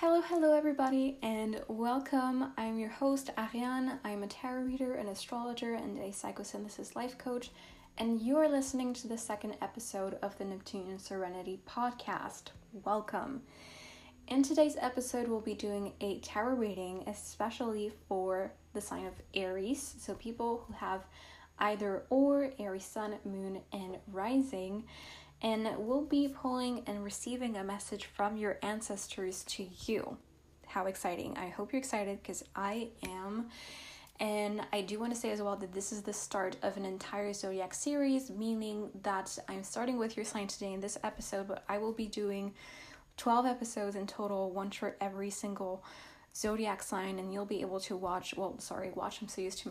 Hello everybody and welcome. I'm your host Ariane. I'm a tarot reader, an astrologer, and a psychosynthesis life coach, and you're listening to the second episode of the Neptunian Serenity podcast. Welcome. In today's episode we'll be doing a tarot reading especially for the sign of Aries, so people who have either or, Aries sun, moon, and rising. And we'll be pulling and receiving a message from your ancestors to you. How exciting. I hope you're excited because I am. And I do want to say as well that this is the start of an entire zodiac series, meaning that I'm starting with your sign today in this episode, but I will be doing 12 episodes in total, one for every single zodiac sign, and you'll be able to watch. I'm so used to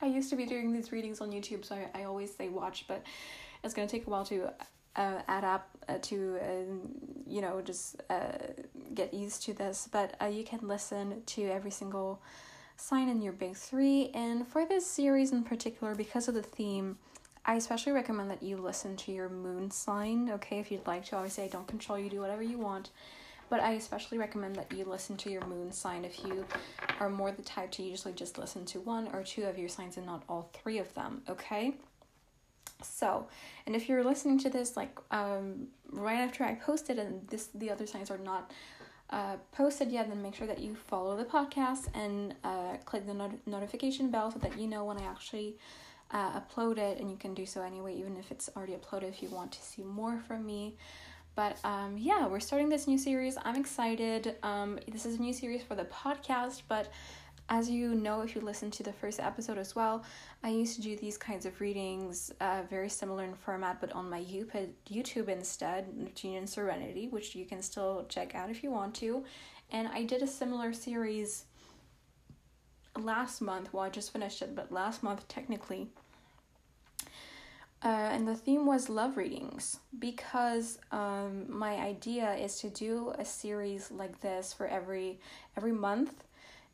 I used to be doing these readings on YouTube, so I always say watch, but it's going to take a while to add up to get used to this, but you can listen to every single sign in your big three. And for this series in particular, because of the theme, I especially recommend that you listen to your moon sign, okay? If you'd like to, obviously I don't control you, do whatever you want, but I especially recommend that you listen to your moon sign if you are more the type to usually just listen to one or two of your signs and not all three of them, okay? So, and if you're listening to this like right after I posted and the other signs are not posted yet, then make sure that you follow the podcast and click the notification bell so that you know when I actually upload it. And you can do so anyway, even if it's already uploaded, if you want to see more from me. But yeah, we're starting this new series. I'm excited. This is a new series for the podcast, but as you know, if you listen to the first episode as well, I used to do these kinds of readings, very similar in format, but on my YouTube instead, Neptunian Serenity, which you can still check out if you want to. And I did a similar series last month. Well, I just finished it, but last month technically. And the theme was love readings, because my idea is to do a series like this for every month.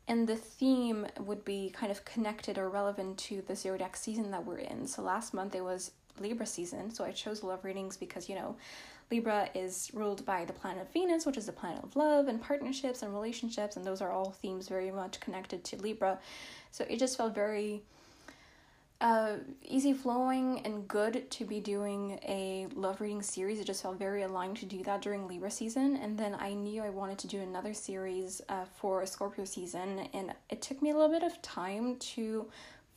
And the theme would be kind of connected or relevant to the zodiac season that we're in. So last month it was Libra season, so I chose love readings because, you know, Libra is ruled by the planet Venus, which is the planet of love and partnerships and relationships, and those are all themes very much connected to Libra. So it just felt very easy flowing and good to be doing a love reading series. It just felt very aligned to do that during Libra season. And then I knew I wanted to do another series for Scorpio season, and it took me a little bit of time to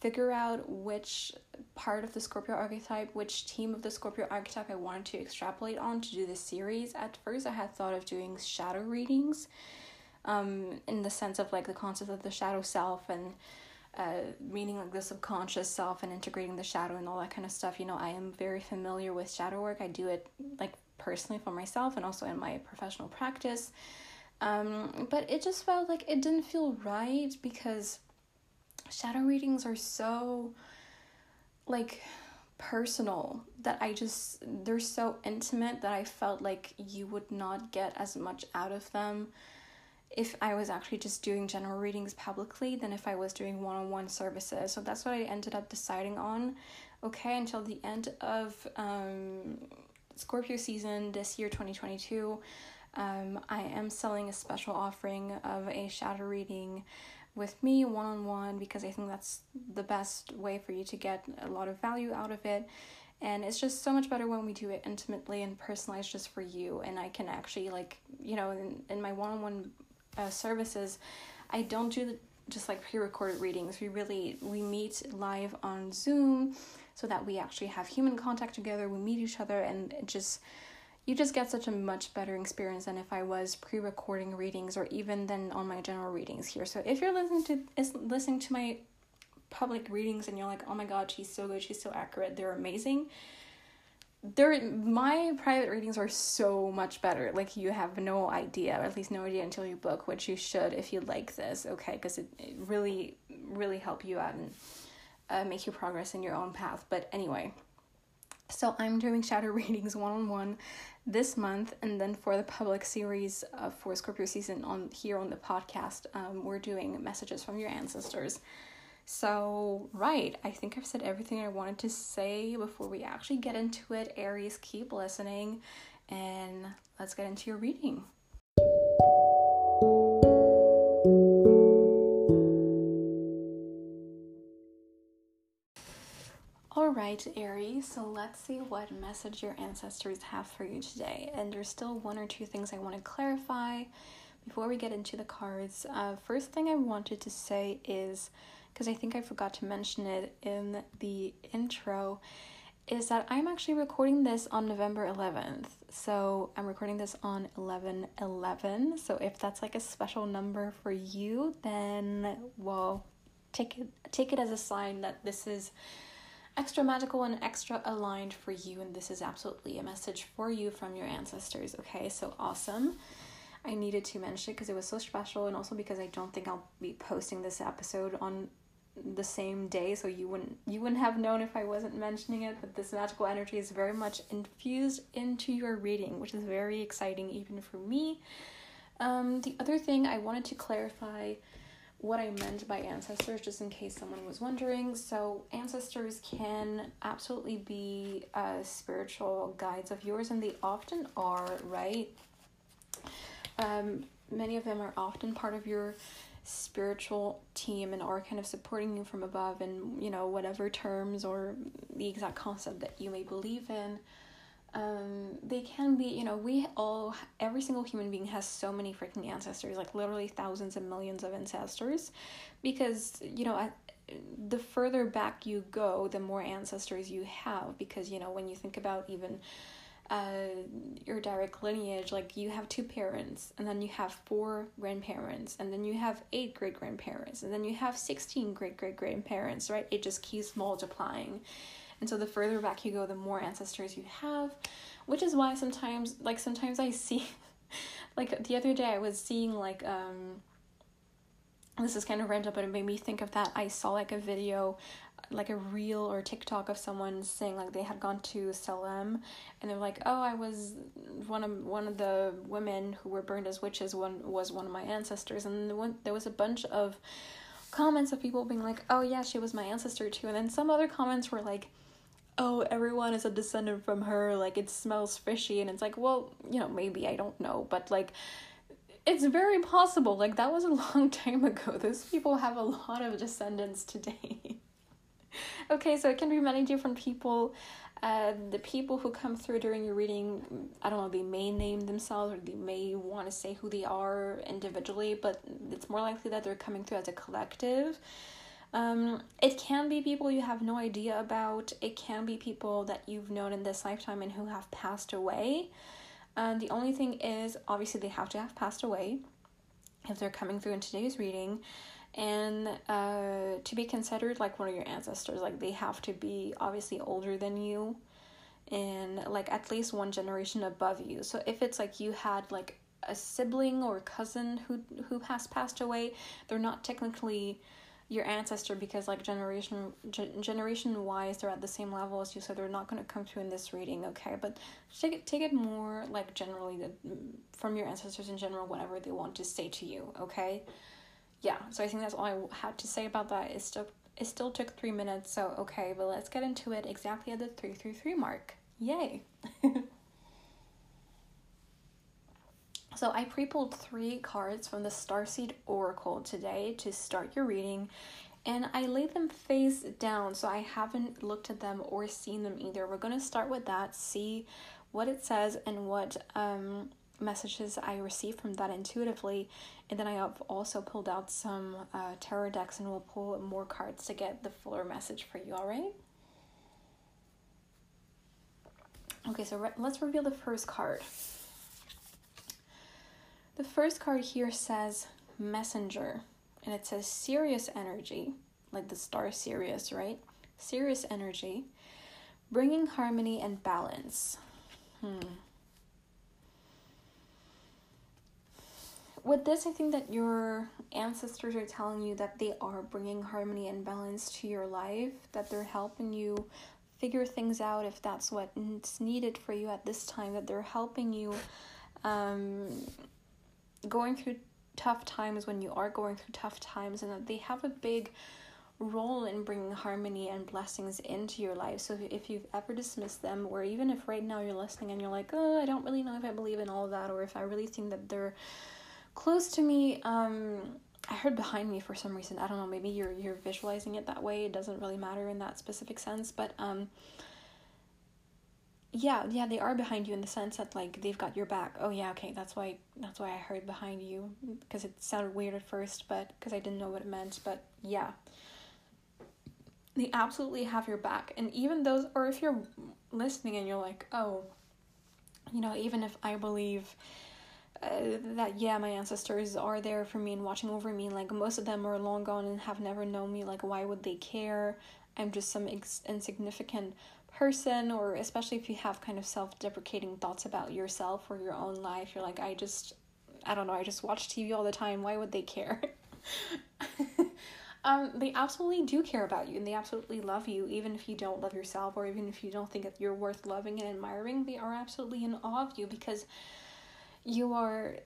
figure out which part of the Scorpio archetype, which team of the Scorpio archetype I wanted to extrapolate on to do this series. At first I had thought of doing shadow readings, in the sense of like the concept of the shadow self and meaning like the subconscious self and integrating the shadow and all that kind of stuff. You know, I am very familiar with shadow work. I do it like personally for myself and also in my professional practice, but it just felt like it didn't feel right because shadow readings are so like personal that they're so intimate that I felt like you would not get as much out of them if I was actually just doing general readings publicly than if I was doing one-on-one services. So that's what I ended up deciding on, okay, until the end of Scorpio season this year, 2022. I am selling a special offering of a shadow reading with me one-on-one because I think that's the best way for you to get a lot of value out of it. And it's just so much better when we do it intimately and personalized just for you. And I can actually, like, you know, in my one-on-one services, I don't do just like pre-recorded readings. We meet live on Zoom so that we actually have human contact together. We meet each other, and you just get such a much better experience than if I was pre-recording readings or even then on my general readings here. So if you're listening to my public readings and you're like, oh my god, she's so good, she's so accurate, they're amazing, my private readings are so much better. Like, you have no idea, or at least no idea until you book, which you should if you like this, okay? Because it really, really help you out and make you progress in your own path. But anyway, so I'm doing shadow readings one-on-one this month, and then for the public series for Scorpio season on the podcast, we're doing messages from your ancestors. So, right, I think I've said everything I wanted to say before we actually get into it. Aries, keep listening, and let's get into your reading. right, Aries, so let's see what message your ancestors have for you today. And there's still one or two things I want to clarify before we get into the cards. First thing I wanted to say is, because I think I forgot to mention it in the intro, is that I'm actually recording this on November 11th. So I'm recording this on 11/11. So if that's like a special number for you, then, well, take it as a sign that this is extra magical and extra aligned for you, and this is absolutely a message for you from your ancestors. Okay, so awesome. I needed to mention it because it was so special, and also because I don't think I'll be posting this episode on the same day, so you wouldn't have known if I wasn't mentioning it. But this magical energy is very much infused into your reading, which is very exciting even for me. The other thing I wanted to clarify what I meant by ancestors, just in case someone was wondering. So ancestors can absolutely be spiritual guides of yours, and they often are, right? Many of them are often part of your spiritual team and are kind of supporting you from above, and, you know, whatever terms or the exact concept that you may believe in. They can be, you know, every single human being has so many freaking ancestors, like literally thousands and millions of ancestors, because, you know, the further back you go, the more ancestors you have, because, you know, when you think about even your direct lineage, like you have two parents, and then you have four grandparents, and then you have eight great-grandparents, and then you have 16 great-great-grandparents, right? It just keeps multiplying. And so the further back you go, the more ancestors you have, which is why sometimes I see, like the other day I was seeing like, this is kind of random, but it made me think of that. I saw like a video, like a reel or TikTok of someone saying like they had gone to Salem, and they're like, oh, I was one of the women who were burned as witches, one of my ancestors. And there was a bunch of comments of people being like, oh yeah, she was my ancestor too. And then some other comments were like, oh, everyone is a descendant from her, like it smells fishy. And it's like, well, you know, maybe, I don't know, but like it's very possible. Like that was a long time ago. Those people have a lot of descendants today. Okay, so it can be many different people. The people who come through during your reading, I don't know, they may name themselves, or they may want to say who they are individually, but it's more likely that they're coming through as a collective. It can be people you have no idea about. It can be people that you've known in this lifetime and who have passed away. The only thing is, obviously, they have to have passed away if they're coming through in today's reading. And to be considered like one of your ancestors, like they have to be obviously older than you, and like at least one generation above you. So if it's like you had like a sibling or a cousin who has passed away, they're not technically your ancestor, because like generation wise they're at the same level as you, so they're not going to come through in this reading. Okay, but take it more like generally, from your ancestors in general, whatever they want to say to you. Okay. Yeah, so I think that's all I had to say about that. It still took 3 minutes, so okay, but let's get into it exactly at the 333 mark. Yay! So I pre-pulled 3 cards from the Starseed Oracle today to start your reading, and I laid them face down, so I haven't looked at them or seen them either. We're going to start with that, see what it says and what messages I received from that intuitively, and then I have also pulled out some tarot decks, and we'll pull more cards to get the fuller message for you. All right, okay, so let's reveal the first card. The first card here says messenger, and it says Sirius energy, like the star Sirius, right? Sirius energy, bringing harmony and balance. With this, I think that your ancestors are telling you that they are bringing harmony and balance to your life, that they're helping you figure things out if that's what's needed for you at this time, that they're helping you going through tough times when you are going through tough times, and that they have a big role in bringing harmony and blessings into your life. So if you've ever dismissed them, or even if right now you're listening and you're like, oh, I don't really know if I believe in all that, or if I really think that they're close to me, I heard behind me for some reason. I don't know, maybe you're visualizing it that way. It doesn't really matter in that specific sense, but yeah, they are behind you in the sense that, like, they've got your back. Oh yeah, okay, that's why I heard behind you, because it sounded weird at first, but because I didn't know what it meant. But yeah, they absolutely have your back. And even those, or if you're listening and you're like, oh, you know, even if I believe that, yeah, my ancestors are there for me and watching over me, like, most of them are long gone and have never known me, like, why would they care? I'm just some insignificant person. Or especially if you have kind of self-deprecating thoughts about yourself or your own life, you're like, I don't know, I just watch TV all the time, why would they care? They absolutely do care about you, and they absolutely love you, even if you don't love yourself, or even if you don't think that you're worth loving and admiring. They are absolutely in awe of you, because you are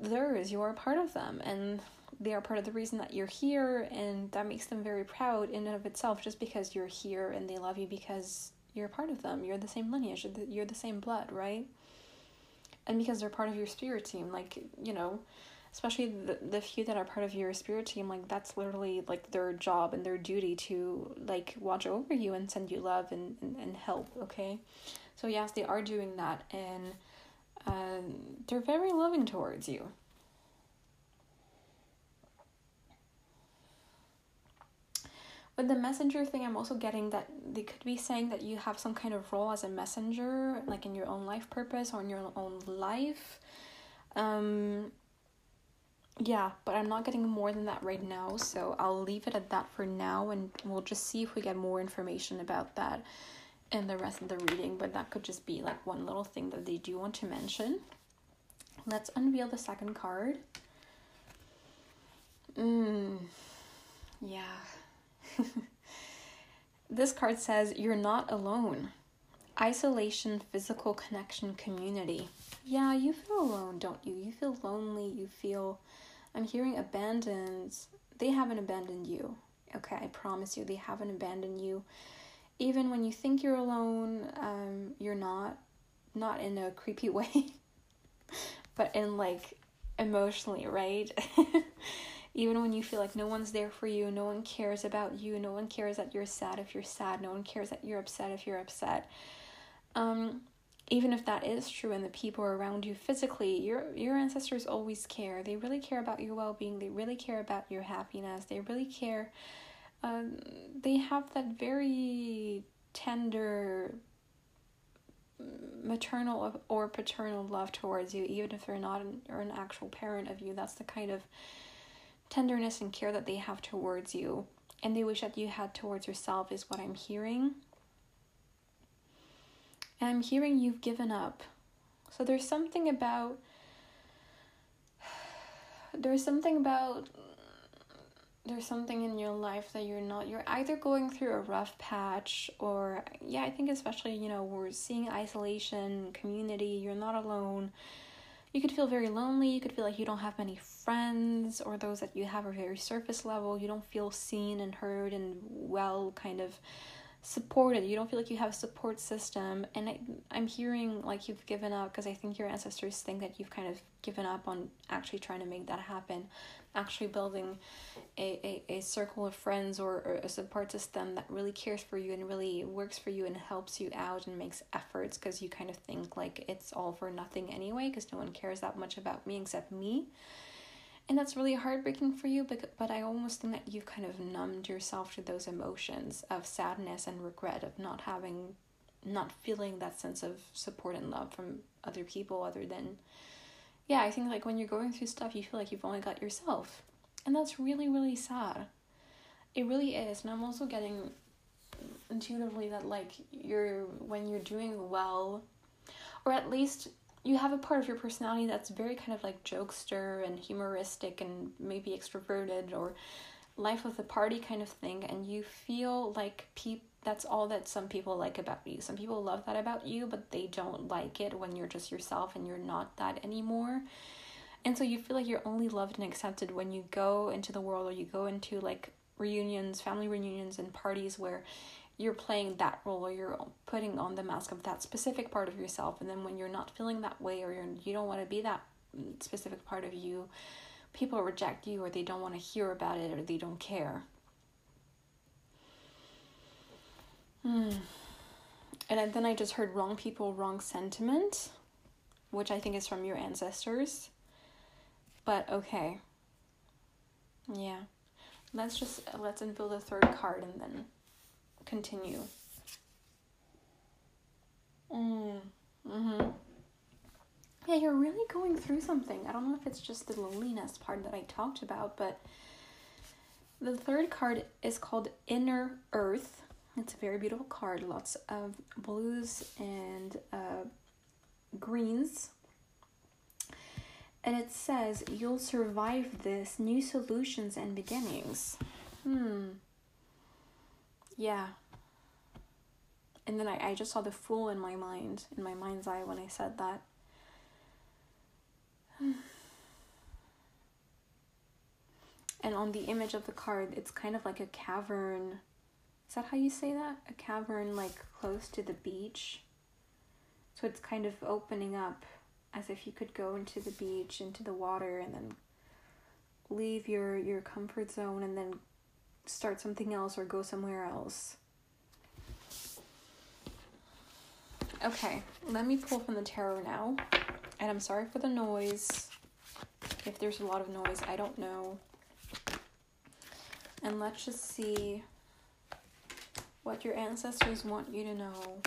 theirs, you are part of them, and they are part of the reason that you're here, and that makes them very proud in and of itself, just because you're here, and they love you because you're part of them, you're the same lineage, you're the same blood, right? And because they're part of your spirit team, like, you know, especially the few that are part of your spirit team, like, that's literally, like, their job and their duty to, like, watch over you and send you love and help, okay? So yes, they are doing that, and they're very loving towards you. With the messenger thing, I'm also getting that they could be saying that you have some kind of role as a messenger, like, in your own life purpose or in your own life. Yeah, but I'm not getting more than that right now, so I'll leave it at that for now, and we'll just see if we get more information about that in the rest of the reading. But that could just be, like, one little thing that they do want to mention. Let's unveil the second card. Yeah. This card says, you're not alone. Isolation, physical connection, community. Yeah, you feel alone, don't you? You feel lonely, you feel, I'm hearing abandoned. They haven't abandoned you, okay? I promise you, they haven't abandoned you. Even when you think you're alone, you're not in a creepy way, but in, like, emotionally, right? Even when you feel like no one's there for you, no one cares about you, no one cares that you're sad if you're sad, no one cares that you're upset if you're upset. Even if that is true, and the people around you physically, your ancestors always care. They really care about your well-being. They really care about your happiness. They really care. They have that very tender maternal or paternal love towards you, even if they're not an actual parent of you. That's the kind of tenderness and care that they have towards you, and they wish that you had towards yourself, is what I'm hearing. And I'm hearing you've given up. So there's something in your life that you're either going through a rough patch, or, yeah, I think especially, you know, we're seeing isolation, community, you're not alone. You could feel very lonely, you could feel like you don't have many friends, or those that you have are very surface level, you don't feel seen and heard and well kind of supported, you don't feel like you have a support system. And I'm hearing, like, you've given up, because I think your ancestors think that you've kind of given up on actually trying to make that happen, actually building a circle of friends or a support system that really cares for you and really works for you and helps you out and makes efforts, because you kind of think, like, it's all for nothing anyway, because no one cares that much about me except me. And that's really heartbreaking for you, but I almost think that you've kind of numbed yourself to those emotions of sadness and regret of not feeling that sense of support and love from other people other than, yeah, I think, like, when you're going through stuff, you feel like you've only got yourself. And that's really, really sad. It really is. And I'm also getting intuitively that, like, when you're doing well, or at least you have a part of your personality that's very kind of, like, jokester and humoristic and maybe extroverted or life of the party kind of thing, and you feel like that's all that some people like about you. Some people love that about you, but they don't like it when you're just yourself and you're not that anymore. And so you feel like you're only loved and accepted when you go into the world, or you go into, like, reunions, family reunions and parties where you're playing that role, or you're putting on the mask of that specific part of yourself. And then when you're not feeling that way, or you don't want to be that specific part of you, people reject you, or they don't want to hear about it, or they don't care. And then I just heard wrong people, wrong sentiment, which I think is from your ancestors. But okay. Yeah. Let's unveil the third card and then continue. Yeah, you're really going through something. I don't know if it's just the loneliness part that I talked about, but the third card is called Inner Earth. It's a very beautiful card. Lots of blues and greens. And it says, you'll survive this, new solutions and beginnings. Yeah. And then I just saw the Fool in my mind, in my mind's eye when I said that. And on the image of the card, it's kind of like a cavern. Is that how you say that? A cavern, like, close to the beach. So it's kind of opening up as if you could go into the beach, into the water, and then leave your comfort zone and then start something else or go somewhere else. Okay, let me pull from the tarot now. And I'm sorry for the noise. If there's a lot of noise, I don't know. And let's just see what your ancestors want you to know.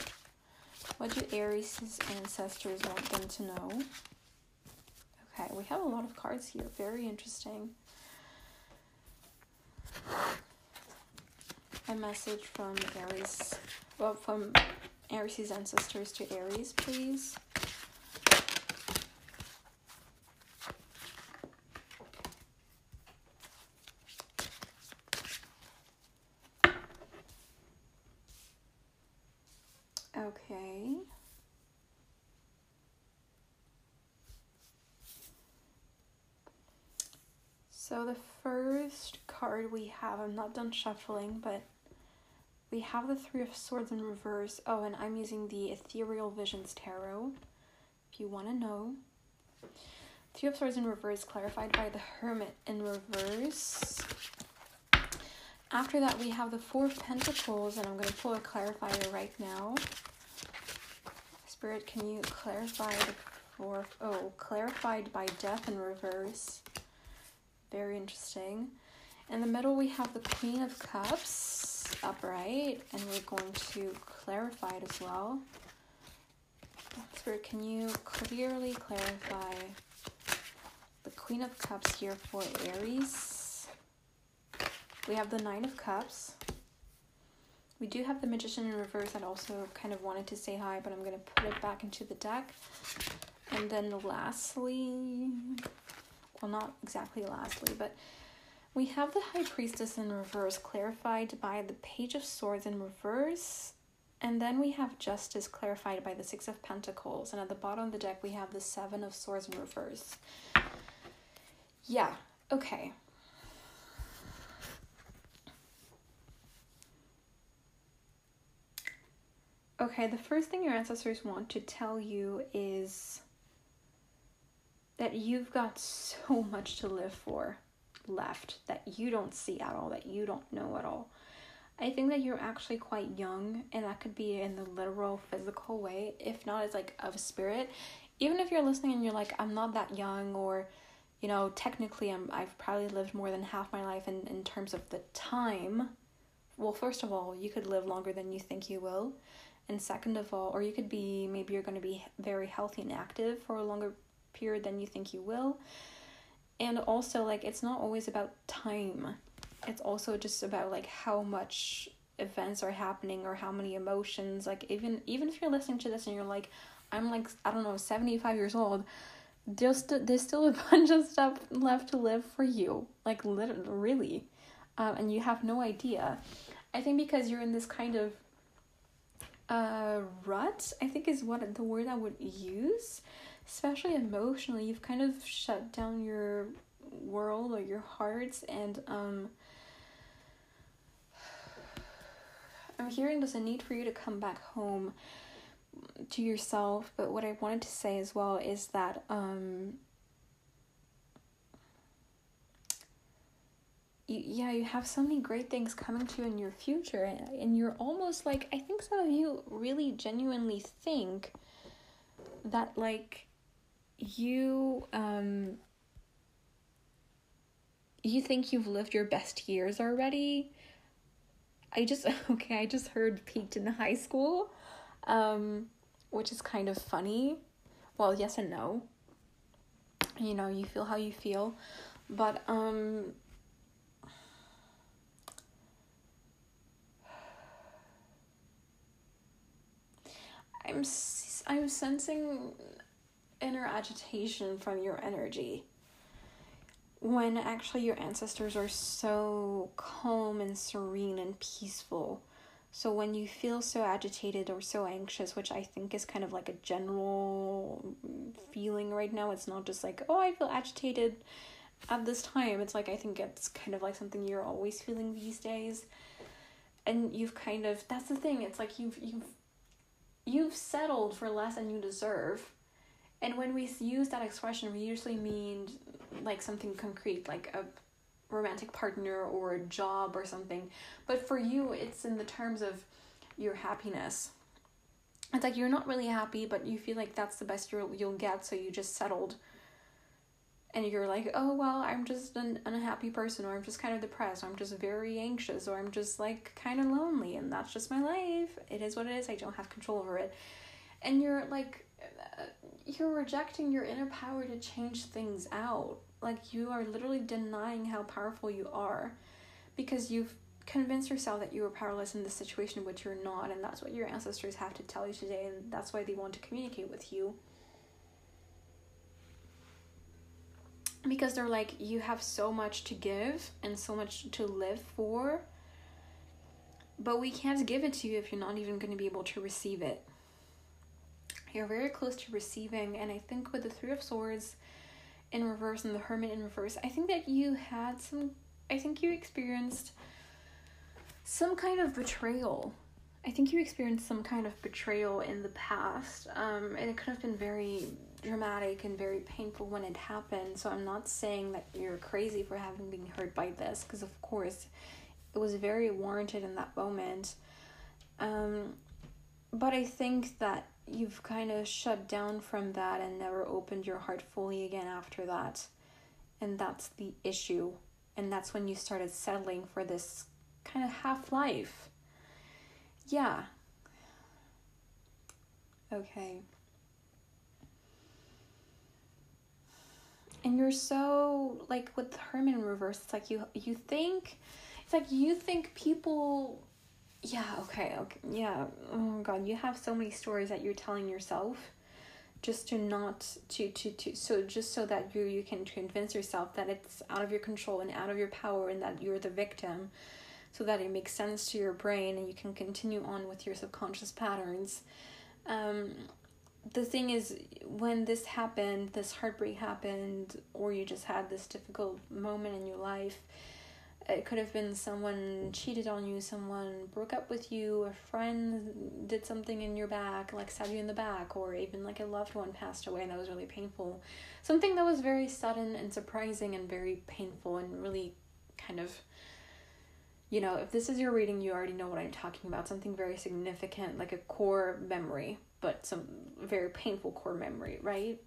What do Aries' ancestors want them to know? Okay, we have a lot of cards here. Very interesting. A message from Aries. Well, from Aries' ancestors to Aries, please. Okay. So the first card we have, I'm not done shuffling, but we have the Three of Swords in reverse. Oh, and I'm using the Ethereal Visions Tarot, if you want to know. Three of Swords in reverse, clarified by the Hermit in reverse. After that, we have the Four of Pentacles, and I'm going to pull a clarifier right now. Spirit, can you clarify the Four? Oh, clarified by Death in reverse. Very interesting. In the middle, we have the Queen of Cups. Upright, and we're going to clarify it as well. Spirit, can you clearly clarify the Queen of Cups here for Aries? We have the Nine of Cups. We do have the Magician in reverse. That also kind of wanted to say hi, but I'm going to put it back into the deck. And then lastly, well, not exactly lastly, but we have the High Priestess in reverse, clarified by the Page of Swords in reverse. And then we have Justice, clarified by the Six of Pentacles. And at the bottom of the deck, we have the Seven of Swords in reverse. Yeah, okay. Okay, the first thing your ancestors want to tell you is that you've got so much to live for. Left that you don't see at all, that you don't know at all. I think that you're actually quite young, and that could be in the literal physical way. If not, it's like of spirit. Even if you're listening and you're like, I'm not that young, or you know, technically I've probably lived more than half my life in terms of the time. Well, first of all, you could live longer than you think you will, and second of all, or you could be, maybe you're going to be very healthy and active for a longer period than you think you will. And also, like, it's not always about time. It's also just about, like, how much events are happening or how many emotions. Like, even if you're listening to this and you're like, I'm, like, I don't know, 75 years old, there's still a bunch of stuff left to live for you. Like, literally, really. And you have no idea. I think because you're in this kind of rut, I think is what the word I would use. Especially emotionally, you've kind of shut down your world or your hearts, and I'm hearing there's a need for you to come back home to yourself. But what I wanted to say as well is that you have so many great things coming to you in your future, and you're almost like, I think some of you really genuinely think that, like, you think you've lived your best years already. I just heard peaked in the high school, which is kind of funny. Well, yes and no. You know, you feel how you feel, but I'm sensing inner agitation from your energy, when actually your ancestors are so calm and serene and peaceful. So when you feel so agitated or so anxious, which I think is kind of like a general feeling right now, it's not just like, oh, I feel agitated at this time. It's like, I think it's kind of like something you're always feeling these days. And you've kind of, that's the thing, it's like you've settled for less than you deserve. And when we use that expression, we usually mean like something concrete, like a romantic partner or a job or something. But for you, it's in the terms of your happiness. It's like you're not really happy, but you feel like that's the best you'll get, so you just settled. And you're like, oh, well, I'm just an unhappy person, or I'm just kind of depressed, or I'm just very anxious, or I'm just like kind of lonely, and that's just my life. It is what it is. I don't have control over it. And you're like, you're rejecting your inner power to change things out. Like, you are literally denying how powerful you are, because you've convinced yourself that you are powerless in this situation, which you're not. And that's what your ancestors have to tell you today, and that's why they want to communicate with you, because they're like, you have so much to give and so much to live for, but we can't give it to you if you're not even going to be able to receive it. You're very close to receiving, and I think with the Three of Swords in reverse and the Hermit in reverse, I think that you had some, I think you experienced some kind of betrayal. I think you experienced some kind of betrayal in the past, and it could have been very dramatic and very painful when it happened. So I'm not saying that you're crazy for having been hurt by this, because of course it was very warranted in that moment, but I think that you've kind of shut down from that and never opened your heart fully again after that. And that's the issue. And that's when you started settling for this kind of half-life. Yeah. Okay. And you're so, like, with Hermit in reverse, it's like you think people... Yeah, okay, yeah, oh god, you have so many stories that you're telling yourself just to not, to so just so that you can convince yourself that it's out of your control and out of your power and that you're the victim, so that it makes sense to your brain and you can continue on with your subconscious patterns. The thing is, when this happened, this heartbreak happened, or you just had this difficult moment in your life, it could have been someone cheated on you, someone broke up with you, a friend did something in your back, like stabbed you in the back, or even like a loved one passed away and that was really painful. Something that was very sudden and surprising and very painful and really kind of, you know, if this is your reading, you already know what I'm talking about. Something very significant, like a core memory, but some very painful core memory, right?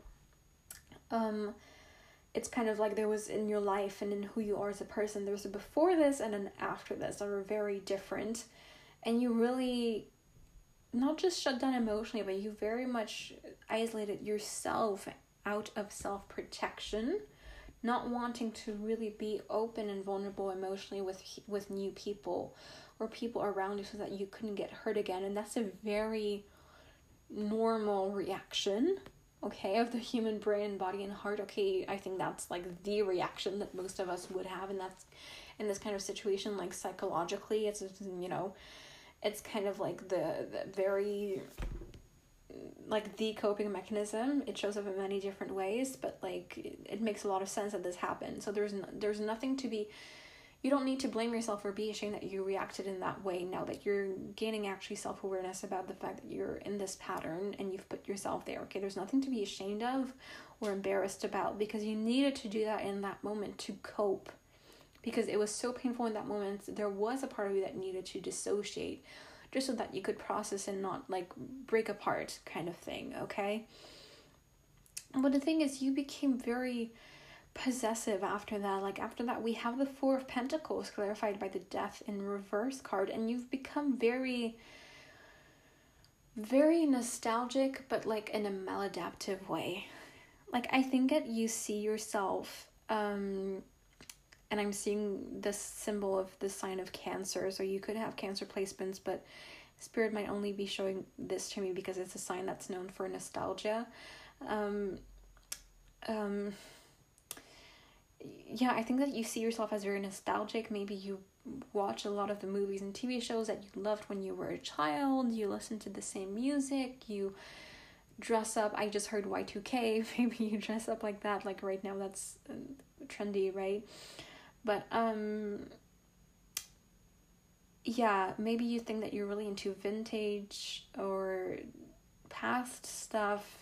It's kind of like there was in your life and in who you are as a person, there's a before this and an after this that are very different. And you really not just shut down emotionally, but you very much isolated yourself out of self-protection, not wanting to really be open and vulnerable emotionally with new people or people around you, so that you couldn't get hurt again. And that's a very normal reaction, okay, of the human brain, body, and heart. Okay, I think that's like the reaction that most of us would have, and that's in this kind of situation, like psychologically, it's, you know, it's kind of like the very, like the coping mechanism. It shows up in many different ways, but like it makes a lot of sense that this happened. So there's nothing to be, you don't need to blame yourself or be ashamed that you reacted in that way, now that you're gaining actually self-awareness about the fact that you're in this pattern and you've put yourself there. Okay, there's nothing to be ashamed of or embarrassed about, because you needed to do that in that moment to cope because it was so painful in that moment. There was a part of you that needed to dissociate just so that you could process and not like break apart kind of thing, okay? But the thing is, you became very possessive after that. Like after that, we have the Four of Pentacles clarified by the Death in Reverse card, and you've become very, very nostalgic, but like in a maladaptive way. Like I think that you see yourself, and I'm seeing this symbol of the sign of Cancer, so you could have Cancer placements, but Spirit might only be showing this to me because it's a sign that's known for nostalgia. Yeah, I think that you see yourself as very nostalgic. Maybe you watch a lot of the movies and TV shows that you loved when you were a child. You listen to the same music. You dress up. I just heard Y2K. Maybe you dress up like that. Like right now, that's trendy, right? But yeah, maybe you think that you're really into vintage or past stuff.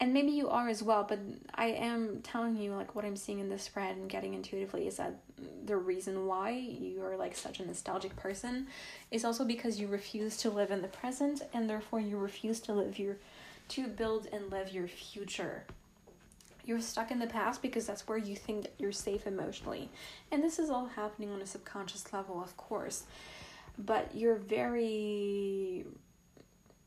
And maybe you are as well, but I am telling you, like, what I'm seeing in this spread and getting intuitively is that the reason why you are, like, such a nostalgic person is also because you refuse to live in the present, and therefore you refuse to build and live your future. You're stuck in the past because that's where you think that you're safe emotionally. And this is all happening on a subconscious level, of course. But you're very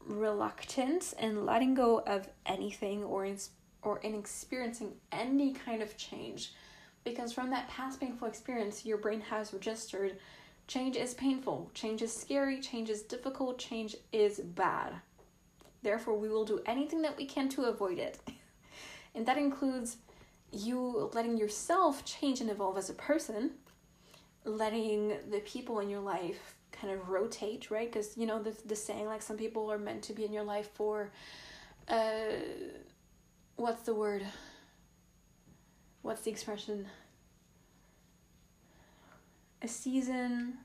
reluctance and letting go of anything or in experiencing any kind of change, because from that past painful experience your brain has registered change is painful, change is scary, change is difficult, change is bad. Therefore we will do anything that we can to avoid it. And that includes you letting yourself change and evolve as a person, letting the people in your life kind of rotate, right? Because you know the saying, like, some people are meant to be in your life for a season,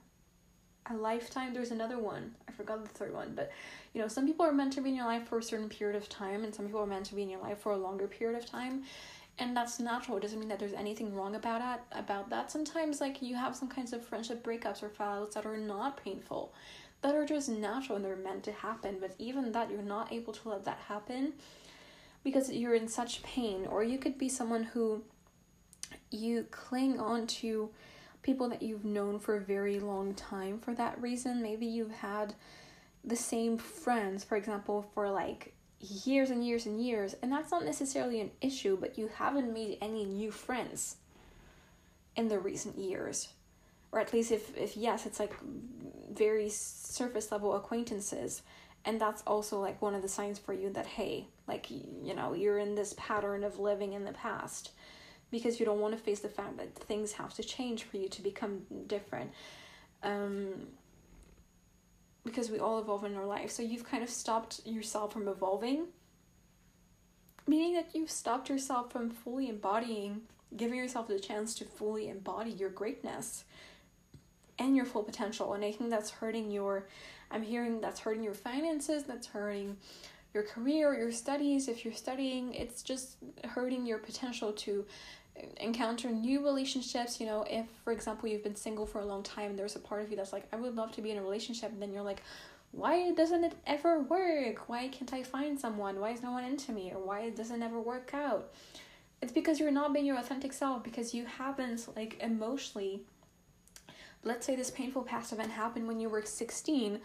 a lifetime. There's another one, I forgot the third one, but you know, some people are meant to be in your life for a certain period of time, and some people are meant to be in your life for a longer period of time. And that's natural. It doesn't mean that there's anything wrong about that. Sometimes, like, you have some kinds of friendship breakups or fallouts that are not painful, that are just natural and they're meant to happen. But even that, you're not able to let that happen because you're in such pain. Or you could be someone who you cling on to people that you've known for a very long time for that reason. Maybe you've had the same friends, for example, for like years and years and years, and that's not necessarily an issue, but you haven't made any new friends in the recent years, or at least if yes, it's like very surface level acquaintances. And that's also like one of the signs for you that, hey, like, you know, you're in this pattern of living in the past because you don't want to face the fact that things have to change for you to become different, because we all evolve in our life. So you've kind of stopped yourself from evolving, meaning that you've stopped yourself from fully embodying, giving yourself the chance to fully embody your greatness and your full potential. And I think that's hurting that's hurting your finances, that's hurting your career, your studies. If you're studying, it's just hurting your potential to encounter new relationships. You know, if for example you've been single for a long time, there's a part of you that's like, I would love to be in a relationship, and then you're like, why doesn't it ever work? Why can't I find someone? Why is no one into me? Or why doesn't it ever work out? It's because you're not being your authentic self, because you haven't, like, emotionally, let's say this painful past event happened when you were 16.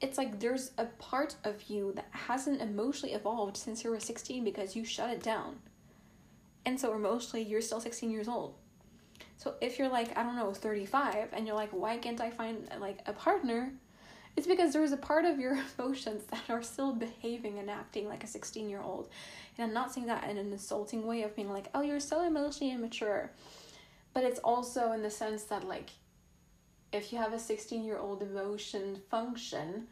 It's like there's a part of you that hasn't emotionally evolved since you were 16 because you shut it down. And so emotionally, you're still 16 years old. So if you're like, I don't know, 35, and you're like, why can't I find like a partner? It's because there's a part of your emotions that are still behaving and acting like a 16-year-old. And I'm not saying that in an insulting way of being like, oh, you're so emotionally immature. But it's also in the sense that, like, if you have a 16-year-old emotion function,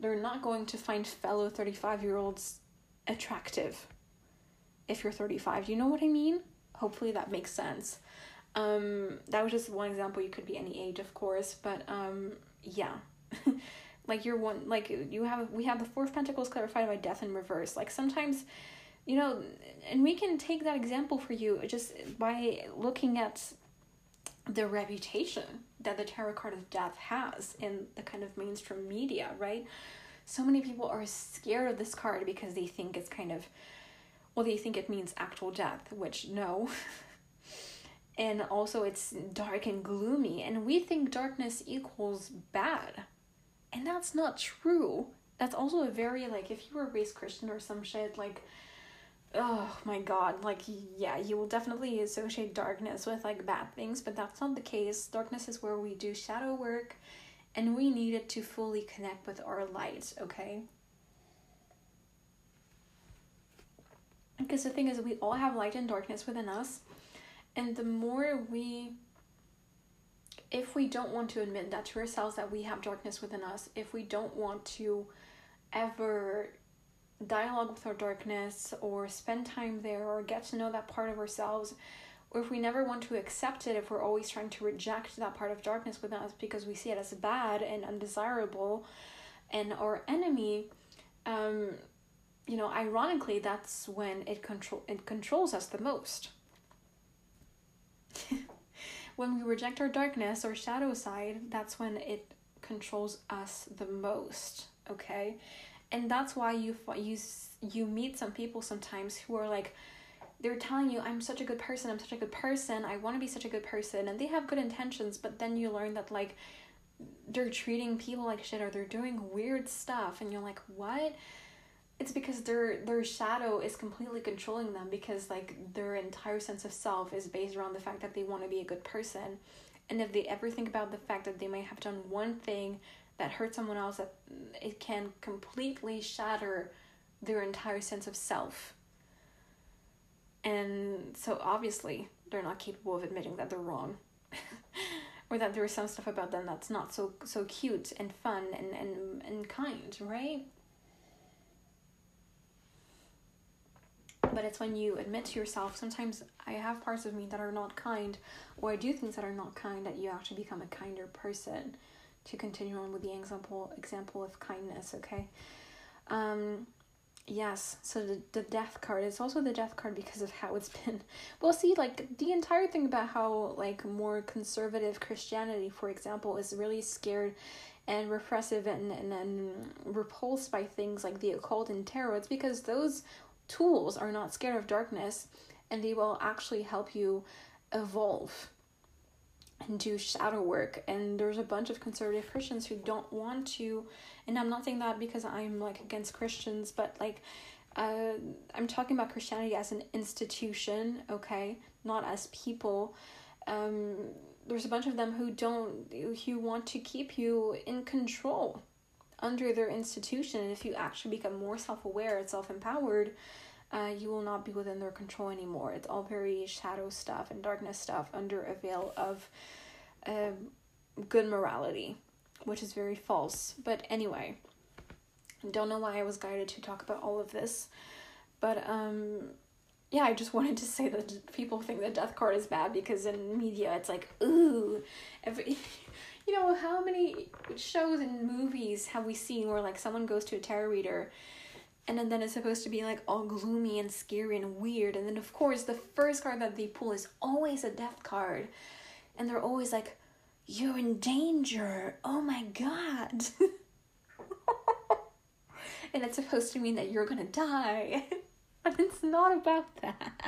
they're not going to find fellow 35-year-olds attractive. If you're 35, you know what I mean? Hopefully that makes sense. That was just one example. You could be any age, of course, but yeah. Like we have the Four of Pentacles clarified by Death in Reverse. Like sometimes, you know, and we can take that example for you just by looking at the reputation that the tarot card of death has in the kind of mainstream media, right? So many people are scared of this card because they think it's kind of, well, they think it means actual death, which no. And also it's dark and gloomy, and we think darkness equals bad. And that's not true. That's also a very, like, if you were raised Christian or some shit, like, oh my god, like, yeah, you will definitely associate darkness with, like, bad things, but that's not the case. Darkness is where we do shadow work, and we need it to fully connect with our light, okay? Because the thing is, we all have light and darkness within us, and the more we... if we don't want to admit that to ourselves that we have darkness within us, if we don't want to ever dialogue with our darkness or spend time there or get to know that part of ourselves, or if we never want to accept it, if we're always trying to reject that part of darkness within us because we see it as bad and undesirable and our enemy, you know, ironically, that's when it controls us the most. When we reject our darkness or shadow side, that's when it controls us the most, okay? And that's why you meet some people sometimes who are like, they're telling you, I'm such a good person, I want to be such a good person, and they have good intentions, but then you learn that, like, they're treating people like shit or they're doing weird stuff, and you're like, what? It's because their shadow is completely controlling them, because, like, their entire sense of self is based around the fact that they want to be a good person. And if they ever think about the fact that they might have done one thing that hurt someone else, that it can completely shatter their entire sense of self. And so obviously they're not capable of admitting that they're wrong. Or that there is some stuff about them that's not so cute and fun and kind, right? But it's when you admit to yourself, sometimes I have parts of me that are not kind, or I do things that are not kind, that you actually become a kinder person. To continue on with the example of kindness, okay? Yes, so the death card is also the death card because of how it's been. Well, see, like, the entire thing about how, like, more conservative Christianity, for example, is really scared and repressive and repulsed by things like the occult and tarot. It's because those tools are not scared of darkness, and they will actually help you evolve and do shadow work. And there's a bunch of conservative Christians who don't want to, and I'm not saying that because I'm, like, against Christians, but, like, I'm talking about Christianity as an institution, okay, not as people. There's a bunch of them who want to keep you in control under their institution, and if you actually become more self-aware and self-empowered, you will not be within their control anymore. It's all very shadow stuff and darkness stuff under a veil of good morality, which is very false. But anyway, don't know why I was guided to talk about all of this, but yeah, I just wanted to say that people think the death card is bad because in media it's like, ooh, you know, how many shows and movies have we seen where, like, someone goes to a tarot reader and then it's supposed to be, like, all gloomy and scary and weird, and then of course the first card that they pull is always a death card, and they're always like, you're in danger, oh my god. And it's supposed to mean that you're gonna die. But it's not about that.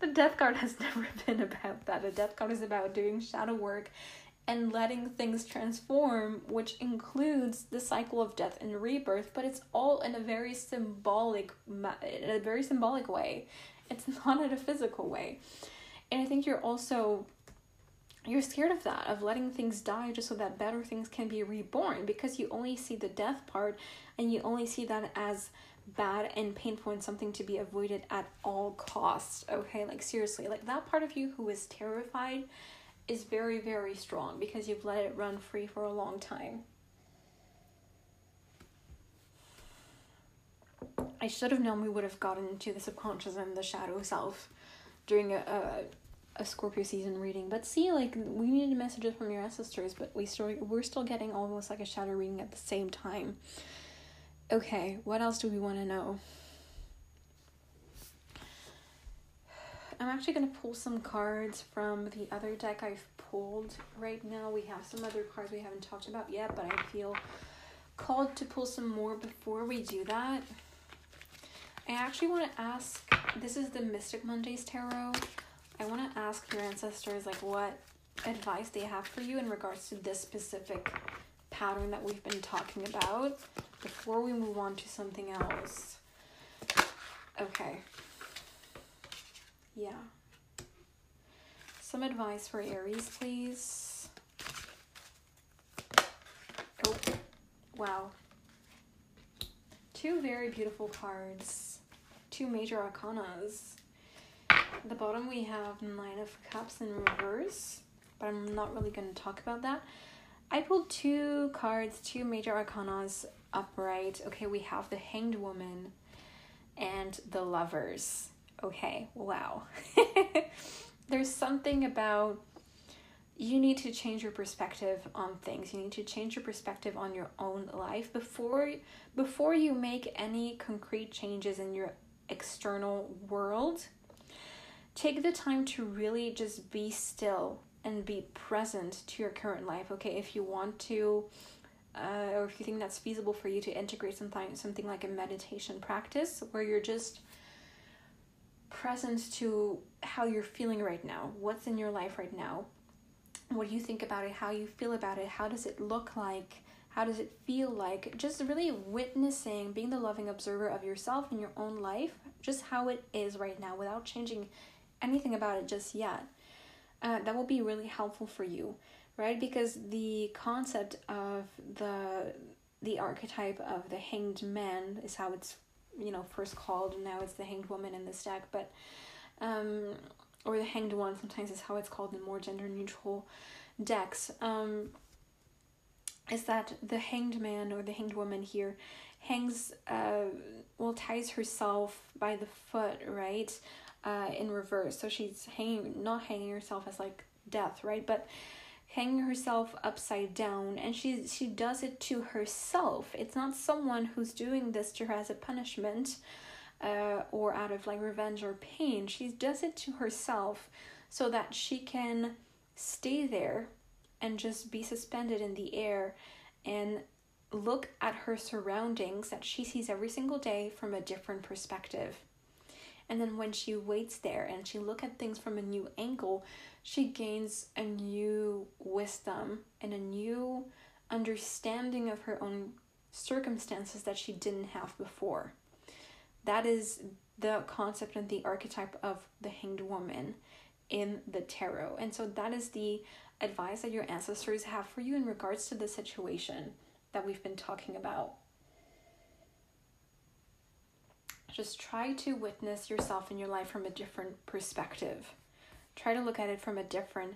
The death card has never been about that. The death card is about doing shadow work and letting things transform, which includes the cycle of death and rebirth, but it's all in a very symbolic way. It's not in a physical way. And I think you're scared of that, of letting things die just so that better things can be reborn, because you only see the death part, and you only see that as bad and painful and something to be avoided at all costs, okay? Like, seriously, like, that part of you who is terrified is very, very strong because you've let it run free for a long time. I should have known we would have gotten into the subconscious and the shadow self during a Scorpio season reading, but see, like, we needed messages from your ancestors, but we're still getting almost like a shadow reading at the same time. Okay, what else do we want to know? I'm actually going to pull some cards from the other deck I've pulled right now. We have some other cards we haven't talked about yet, but I feel called to pull some more before we do that. I actually want to ask, this is the Mystic Mondays Tarot. I want to ask your ancestors, like, what advice they have for you in regards to this specific pattern that we've been talking about before we move on to something else. Okay. Yeah. Some advice for Aries, please. Oh, wow. Two very beautiful cards. Two major arcanas. At the bottom we have 9 of Cups in reverse, but I'm not really going to talk about that. I pulled two cards, two major arcanas upright. Okay, we have the Hanged Woman and the Lovers. Okay, wow. There's something about, you need to change your perspective on things. You need to change your perspective on your own life before you make any concrete changes in your external world. Take the time to really just be still and be present to your current life. Okay, if you want to, or if you think that's feasible for you, to integrate something like a meditation practice where you're just present to how you're feeling right now, what's in your life right now, what do you think about it, how you feel about it, how does it look like, how does it feel like, just really witnessing, being the loving observer of yourself and your own life, just how it is right now without changing anything about it just yet. That will be really helpful for you, right? Because the concept of the archetype of the Hanged Man is how it's, you know, first called, and now it's the Hanged Woman in this deck, but or the Hanged One sometimes is how it's called in more gender neutral decks, is that the Hanged Man or the Hanged Woman here hangs, well, ties herself by the foot, right, in reverse. So she's hanging, not hanging herself as like death, right, but hanging herself upside down, and she does it to herself. It's not someone who's doing this to her as a punishment, or out of like revenge or pain. She does it to herself so that she can stay there and just be suspended in the air and look at her surroundings that she sees every single day from a different perspective. And then when she waits there and she looks at things from a new angle, she gains a new wisdom and a new understanding of her own circumstances that she didn't have before. That is the concept and the archetype of the Hanged Woman in the tarot. And so that is the advice that your ancestors have for you in regards to the situation that we've been talking about. Just try to witness yourself in your life from a different perspective. Try to look at it from a different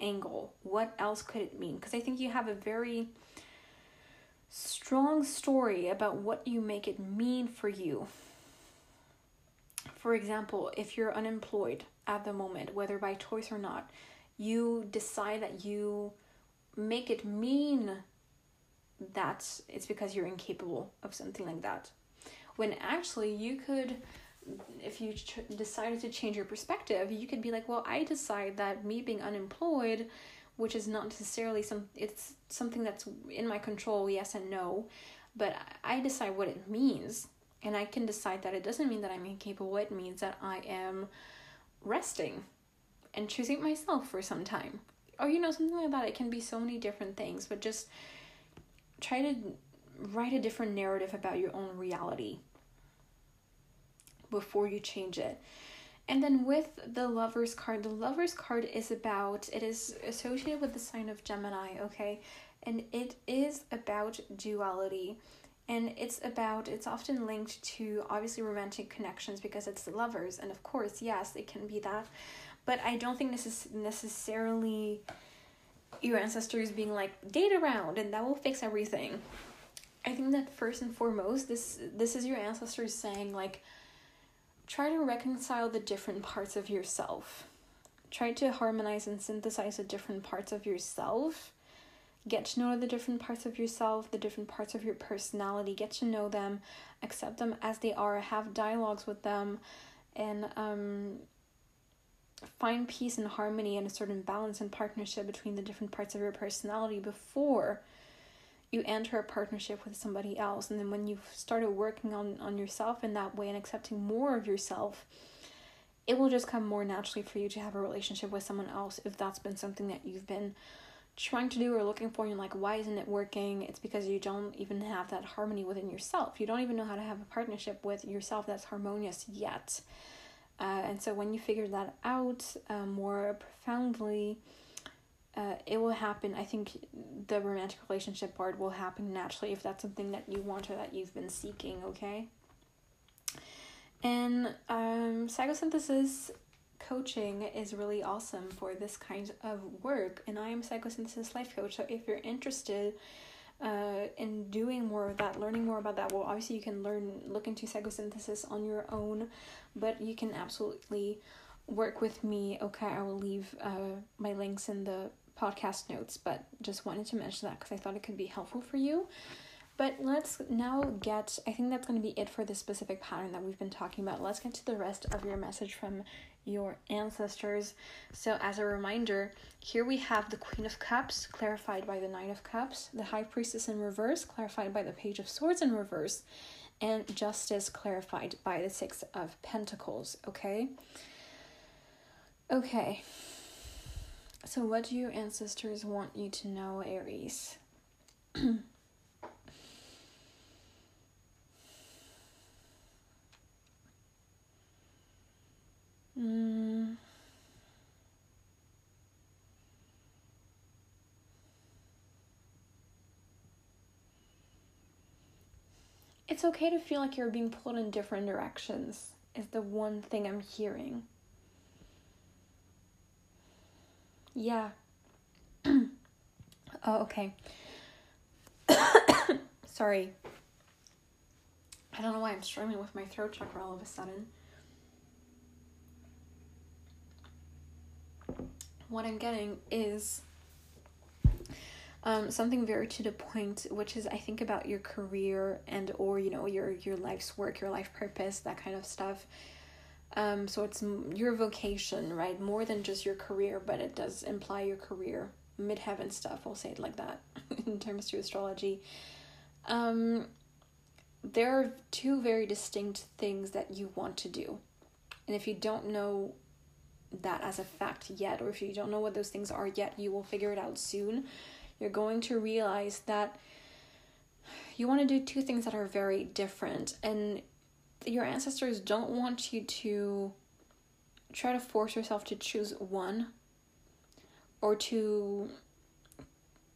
angle. What else could it mean? Because I think you have a very strong story about what you make it mean for you. For example, if you're unemployed at the moment, whether by choice or not, you decide that you make it mean that it's because you're incapable of something like that. When actually you could, if you decided to change your perspective, you could be like, well, I decide that me being unemployed, which is not necessarily it's something that's in my control, yes and no, but I decide what it means. And I can decide that it doesn't mean that I'm incapable, it means that I am resting and choosing myself for some time. Or, you know, something like that. It can be so many different things, but just try to write a different narrative about your own reality before you change it. And then with the Lovers card is about, it is associated with the sign of Gemini, okay? And it is about duality. And it's about, it's often linked to obviously romantic connections because it's the Lovers. And of course, yes, it can be that. But I don't think this is necessarily your ancestors being like, date around and that will fix everything. I think that first and foremost, this is your ancestors saying, like, try to reconcile the different parts of yourself. Try to harmonize and synthesize the different parts of yourself. Get to know the different parts of yourself, the different parts of your personality. Get to know them, accept them as they are, have dialogues with them, and find peace and harmony and a certain balance and partnership between the different parts of your personality before you enter a partnership with somebody else. And then when you've started working on yourself in that way and accepting more of yourself, it will just come more naturally for you to have a relationship with someone else if that's been something that you've been trying to do or looking for, and you're like, why isn't it working? It's because you don't even have that harmony within yourself. You don't even know how to have a partnership with yourself that's harmonious yet. And so when you figure that out more profoundly, it will happen. I think the romantic relationship part will happen naturally if that's something that you want or that you've been seeking, okay? And psychosynthesis coaching is really awesome for this kind of work, and I am psychosynthesis life coach. So if you're interested in doing more of that, learning more about that, well, obviously you can look into psychosynthesis on your own, but you can absolutely work with me, okay? I will leave my links in the podcast notes, but just wanted to mention that because I thought it could be helpful for you. But let's now get, I think that's going to be it for this specific pattern that we've been talking about. Let's get to the rest of your message from your ancestors. So as a reminder, here we have the Queen of Cups, clarified by the Nine of Cups, the High Priestess in reverse, clarified by the Page of Swords in reverse, and Justice clarified by the Six of Pentacles, okay? Okay. So what do your ancestors want you to know, Aries? It's okay to feel like you're being pulled in different directions, is the one thing I'm hearing. Yeah. Oh, okay. Sorry. I don't know why I'm struggling with my throat chakra all of a sudden. What I'm getting is something very to the point, which is, I think, about your career and or, you know, your life's work, your life purpose, that kind of stuff. So it's your vocation, right? More than just your career, but it does imply your career, midheaven stuff, I'll say it like that, in terms to astrology. There are two very distinct things that you want to do. And if you don't know that as a fact yet, or if you don't know what those things are yet, you will figure it out soon. You're going to realize that you want to do two things that are very different, and your ancestors don't want you to try to force yourself to choose one, or to,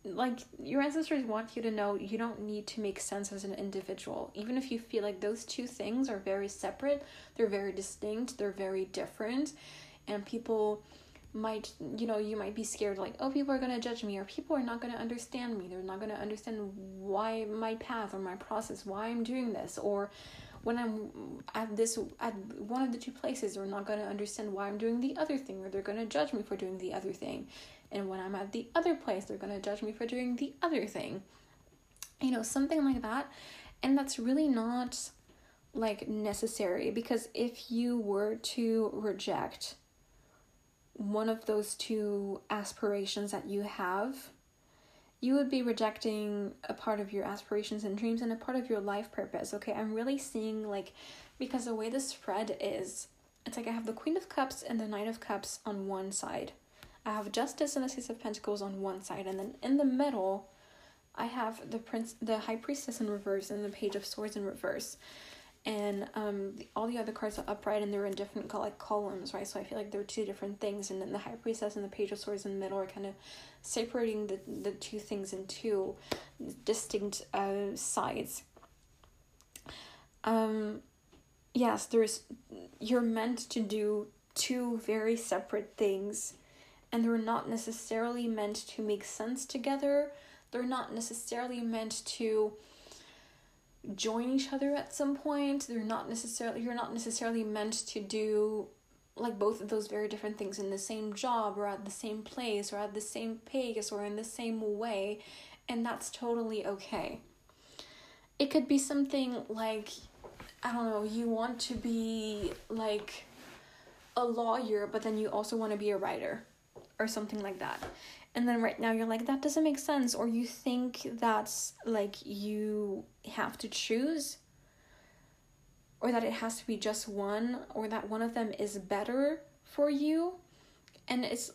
like, your ancestors want you to know you don't need to make sense as an individual. Even if you feel like those two things are very separate, they're very distinct, they're very different. And people might, you know, you might be scared, like, oh, people are going to judge me, or people are not going to understand me. They're not going to understand why my path or my process, why I'm doing this. Or when I'm at one of the two places, they're not going to understand why I'm doing the other thing, or they're going to judge me for doing the other thing. And when I'm at the other place, they're going to judge me for doing the other thing. You know, something like that. And that's really not, like, necessary, because if you were to reject one of those two aspirations that you have, you would be rejecting a part of your aspirations and dreams and a part of your life purpose, okay? I'm really seeing, like, because the way the spread is, it's like I have the Queen of Cups and the Nine of Cups on one side. I have Justice and the Six of Pentacles on one side, and then in the middle, I have the High Priestess in reverse and the Page of Swords in reverse. And all the other cards are upright, and they're in different, like, columns, right? So I feel like they're two different things, and then the High Priestess and the Page of Swords in the middle are kind of separating the two things in two distinct sides. Yes, you're meant to do two very separate things, and they're not necessarily meant to make sense together. They're not necessarily meant to join each other at some point. You're not necessarily meant to do, like, both of those very different things in the same job, or at the same place, or at the same pace, or in the same way, and that's totally okay. It could be something like, I don't know, you want to be, like, a lawyer, but then you also want to be a writer or something like that. And then right now you're like, that doesn't make sense. Or you think that's like you have to choose, or that it has to be just one, or that one of them is better for you. And it's,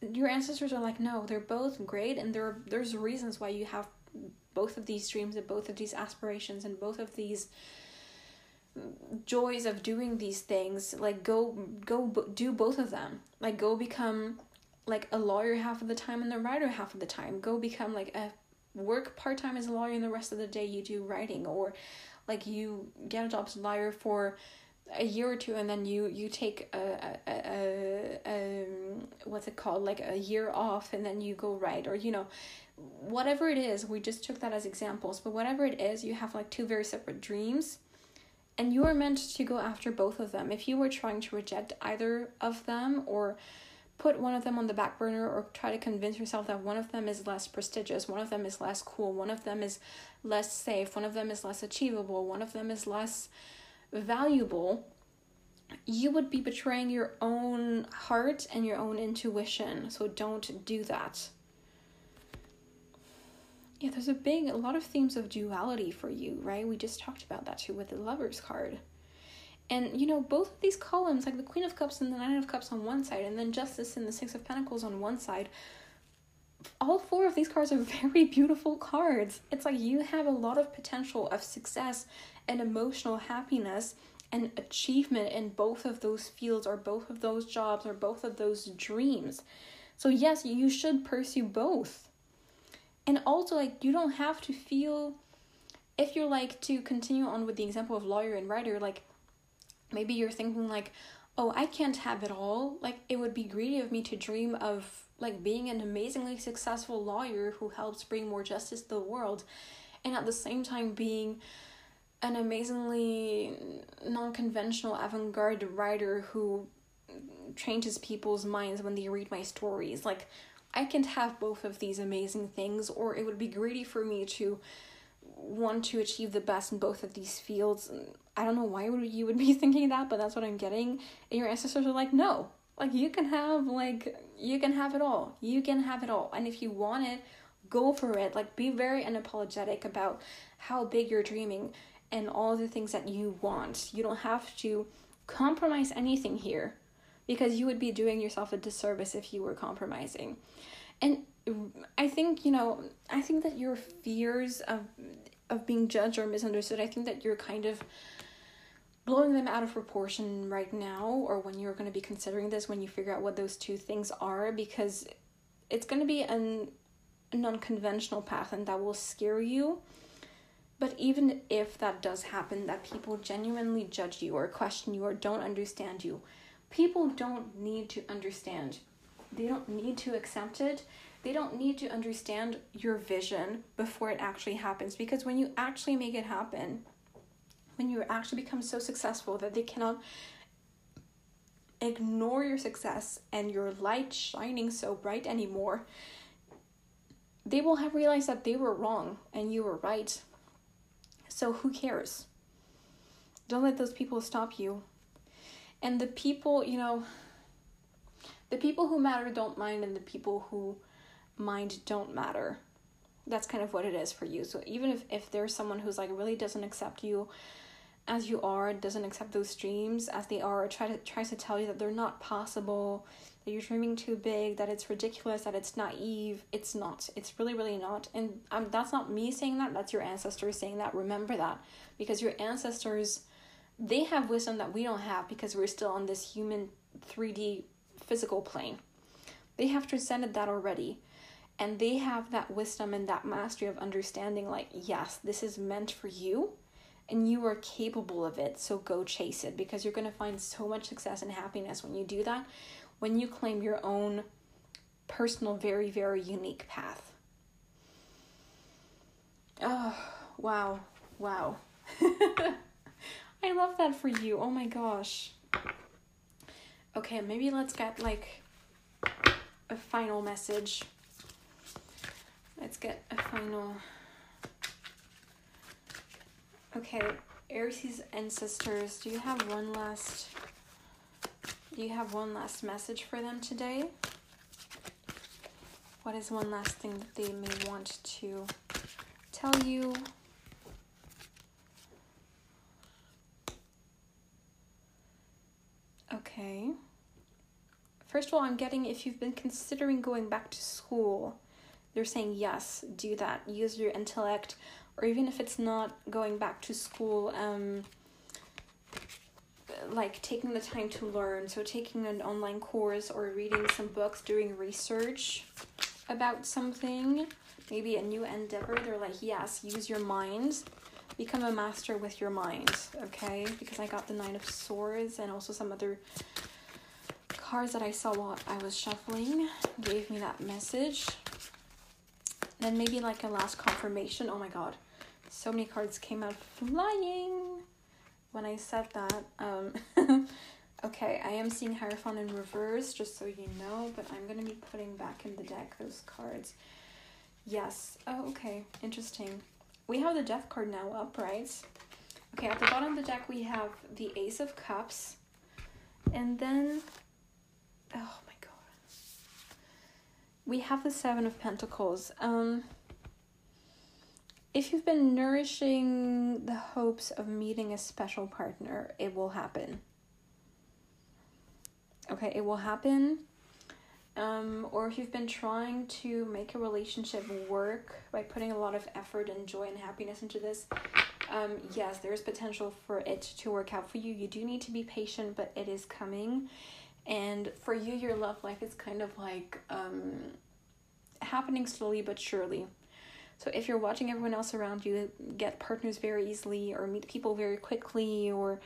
your ancestors are like, no, they're both great. And there's reasons why you have both of these dreams and both of these aspirations and both of these joys of doing these things. Like, go do both of them. Like, go become like a lawyer half of the time and a writer half of the time. Go become like a work part-time as a lawyer and the rest of the day you do writing. Or like you get a job as a lawyer for a year or two and then you take a what's it called, like a year off, and then you go write, or you know, whatever it is. We just took that as examples, but whatever it is, you have like two very separate dreams and you are meant to go after both of them. If you were trying to reject either of them or put one of them on the back burner or try to convince yourself that one of them is less prestigious, one of them is less cool, one of them is less safe, one of them is less achievable, one of them is less valuable, you would be betraying your own heart and your own intuition. So don't do that. Yeah, there's a lot of themes of duality for you, right? We just talked about that too with the Lovers card. And, you know, both of these columns, like the Queen of Cups and the Nine of Cups on one side, and then Justice and the Six of Pentacles on one side, all four of these cards are very beautiful cards. It's like you have a lot of potential of success and emotional happiness and achievement in both of those fields or both of those jobs or both of those dreams. So yes, you should pursue both. And also, like, you don't have to feel, if you're like, to continue on with the example of lawyer and writer, like, maybe you're thinking like, oh, I can't have it all. Like, it would be greedy of me to dream of like being an amazingly successful lawyer who helps bring more justice to the world, and at the same time being an amazingly non-conventional avant-garde writer who changes people's minds when they read my stories. Like, I can't have both of these amazing things, or it would be greedy for me to want to achieve the best in both of these fields. I don't know why you would be thinking that, but that's what I'm getting. And your ancestors are like, no, like you can have it all. And if you want it, go for it. Like, be very unapologetic about how big you're dreaming and all the things that you want. You don't have to compromise anything here, because you would be doing yourself a disservice if you were compromising. And I think that your fears of being judged or misunderstood, I think that you're kind of blowing them out of proportion right now, or when you're going to be considering this, when you figure out what those two things are, because it's going to be a non-conventional path and that will scare you. But even if that does happen, that people genuinely judge you or question you or don't understand you, people don't need to understand. They don't need to accept it. They don't need to understand your vision before it actually happens. Because when you actually make it happen, when you actually become so successful that they cannot ignore your success and your light shining so bright anymore, they will have realized that they were wrong and you were right. So who cares? Don't let those people stop you. And the people, you know, the people who matter don't mind, and the people who mind don't matter. That's kind of what it is for you. So even if there's someone who's like really doesn't accept you as you are, doesn't accept those dreams as they are, tries to tell you that they're not possible, that you're dreaming too big, that it's ridiculous, that it's naive, it's not. It's really, really not. And that's not me saying that. That's your ancestors saying that. Remember that, because your ancestors, they have wisdom that we don't have, because we're still on this human 3D physical plane. They have transcended that already, and they have that wisdom and that mastery of understanding, like, yes, this is meant for you and you are capable of it, so go chase it, because you're going to find so much success and happiness when you do that, when you claim your own personal, very, very unique path. Oh, wow. I love that for you. Oh my gosh. Okay, maybe let's get like a final message. Let's get a final. Okay, Aries' ancestors, do you have one last Do you have one last message for them today? What is one last thing that they may want to tell you? Okay. First of all, I'm getting if you've been considering going back to school, they're saying yes, do that. Use your intellect. Or even if it's not going back to school, like taking the time to learn. So taking an online course or reading some books, doing research about something, maybe a new endeavor. They're like, yes, use your mind. Become a master with your mind, okay? Because I got the Nine of Swords and also some other cards that I saw while I was shuffling gave me that message. Then maybe like a last confirmation. Oh my god, so many cards came out flying when I said that. Okay, I am seeing Hierophant in reverse, just so you know, but I'm gonna be putting back in the deck those cards. Yes. Oh, okay, interesting. We have the Death card now up, right? Okay, at the bottom of the deck we have the Ace of Cups. And then, oh my god, we have the Seven of Pentacles. If you've been nourishing the hopes of meeting a special partner, it will happen. Okay, it will happen. Or if you've been trying to make a relationship work by putting a lot of effort and joy and happiness into this, yes, there's potential for it to work out for you. You do need to be patient, but it is coming. And for you, your love life is kind of like happening slowly but surely. So if you're watching everyone else around you get partners very easily or meet people very quickly or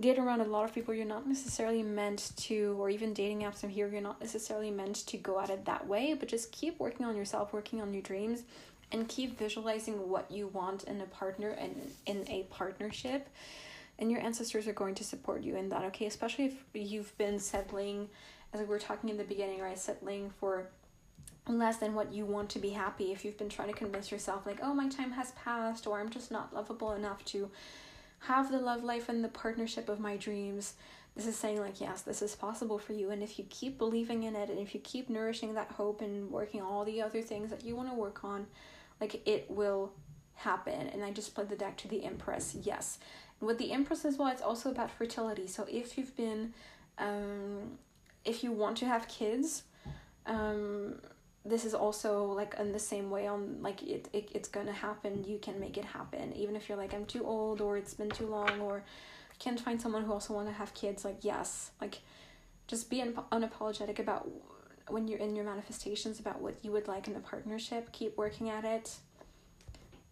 get around a lot of people you're not necessarily meant to, or even dating apps from here, you're not necessarily meant to go at it that way, but just keep working on yourself, working on your dreams, and keep visualizing what you want in a partner and in a partnership, and your ancestors are going to support you in that, okay? Especially if you've been settling, as we were talking in the beginning, right, settling for less than what you want to be happy. If you've been trying to convince yourself, like, oh, my time has passed, or I'm just not lovable enough to have the love life and the partnership of my dreams, this is saying like, yes, this is possible for you. And if you keep believing in it, and if you keep nourishing that hope and working all the other things that you want to work on, like, it will happen. And I just played the deck to the Empress. Yes. And with the Empress as well, it's also about fertility. So if you've been if you want to have kids, this is also like in the same way on like it's gonna happen. You can make it happen, even if you're like, I'm too old, or it's been too long, or I can't find someone who also want to have kids. Like, yes, like just be unapologetic about when you're in your manifestations about what you would like in a partnership. Keep working at it.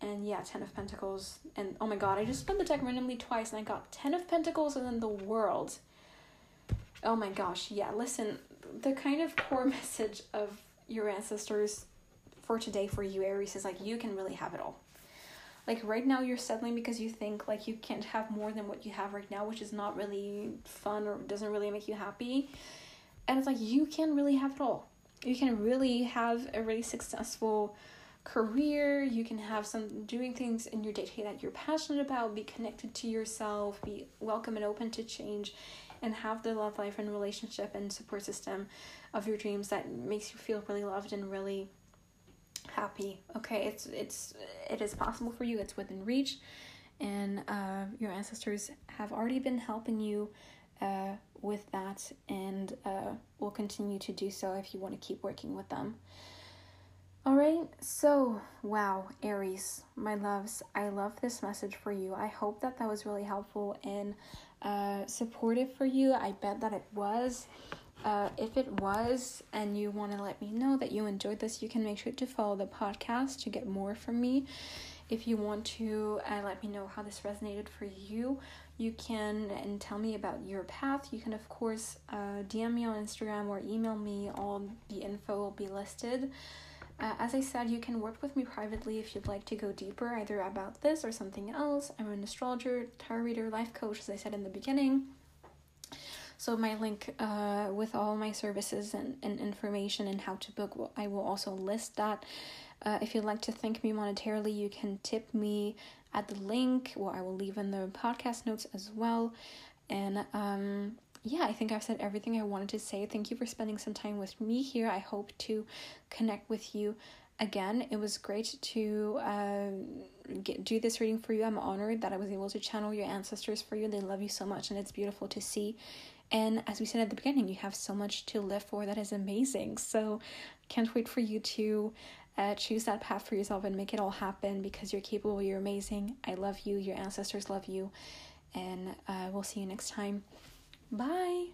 And yeah, Ten of Pentacles. And oh my god, I just spun the deck randomly twice and I got Ten of Pentacles and then the World. Oh my gosh, yeah, listen, the kind of core message of your ancestors for today for you, Aries, is like, you can really have it all. Like, right now you're settling because you think like you can't have more than what you have right now, which is not really fun or doesn't really make you happy. And it's like, you can really have it all. You can really have a really successful career. You can have some doing things in your day-to-day that you're passionate about, be connected to yourself, be welcome and open to change, and have the love life and relationship and support system of your dreams that makes you feel really loved and really happy. Okay, it is possible for you. It's within reach, and your ancestors have already been helping you with that, and will continue to do so if you want to keep working with them. All right, so wow, Aries, my loves, I love this message for you. I hope that was really helpful and supportive for you. I bet that it was. If it was, and you want to let me know that you enjoyed this, you can make sure to follow the podcast to get more from me. If you want to let me know how this resonated for you, you can, and tell me about your path. You can, of course, DM me on Instagram or email me. All the info will be listed. As I said, you can work with me privately if you'd like to go deeper, either about this or something else. I'm an astrologer, tarot reader, life coach, as I said in the beginning. So my link with all my services and information and how to book, I will also list that. If you'd like to thank me monetarily, you can tip me at the link, or I will leave in the podcast notes as well. And yeah, I think I've said everything I wanted to say. Thank you for spending some time with me here. I hope to connect with you again. It was great to do this reading for you. I'm honored that I was able to channel your ancestors for you. They love you so much, and it's beautiful to see. And as we said at the beginning, you have so much to live for. That is amazing. So can't wait for you to choose that path for yourself and make it all happen, because you're capable, you're amazing. I love you. Your ancestors love you. And we'll see you next time. Bye.